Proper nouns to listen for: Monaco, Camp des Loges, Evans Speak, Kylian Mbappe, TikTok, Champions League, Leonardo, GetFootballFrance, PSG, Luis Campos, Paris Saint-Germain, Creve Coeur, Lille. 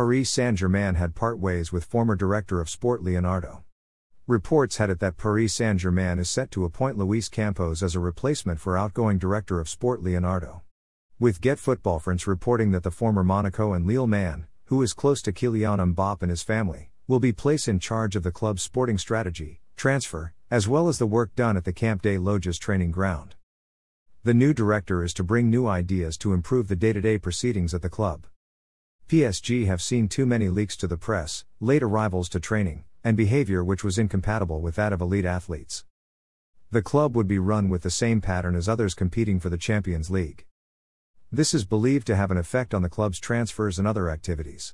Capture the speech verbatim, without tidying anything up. Paris Saint-Germain had part ways with former director of sport Leonardo. Reports had it that Paris Saint-Germain is set to appoint Luis Campos as a replacement for outgoing director of sport Leonardo. With GetFootballFrance reporting that the former Monaco and Lille man, who is close to Kylian Mbappe and his family, will be placed in charge of the club's sporting strategy, transfer, as well as the work done at the Camp des Loges training ground. The new director is to bring new ideas to improve the day-to-day proceedings at the club. P S G have seen too many leaks to the press, late arrivals to training, and behavior which was incompatible with that of elite athletes. The club would be run with the same pattern as others competing for the Champions League. This is believed to have an effect on the club's transfers and other activities.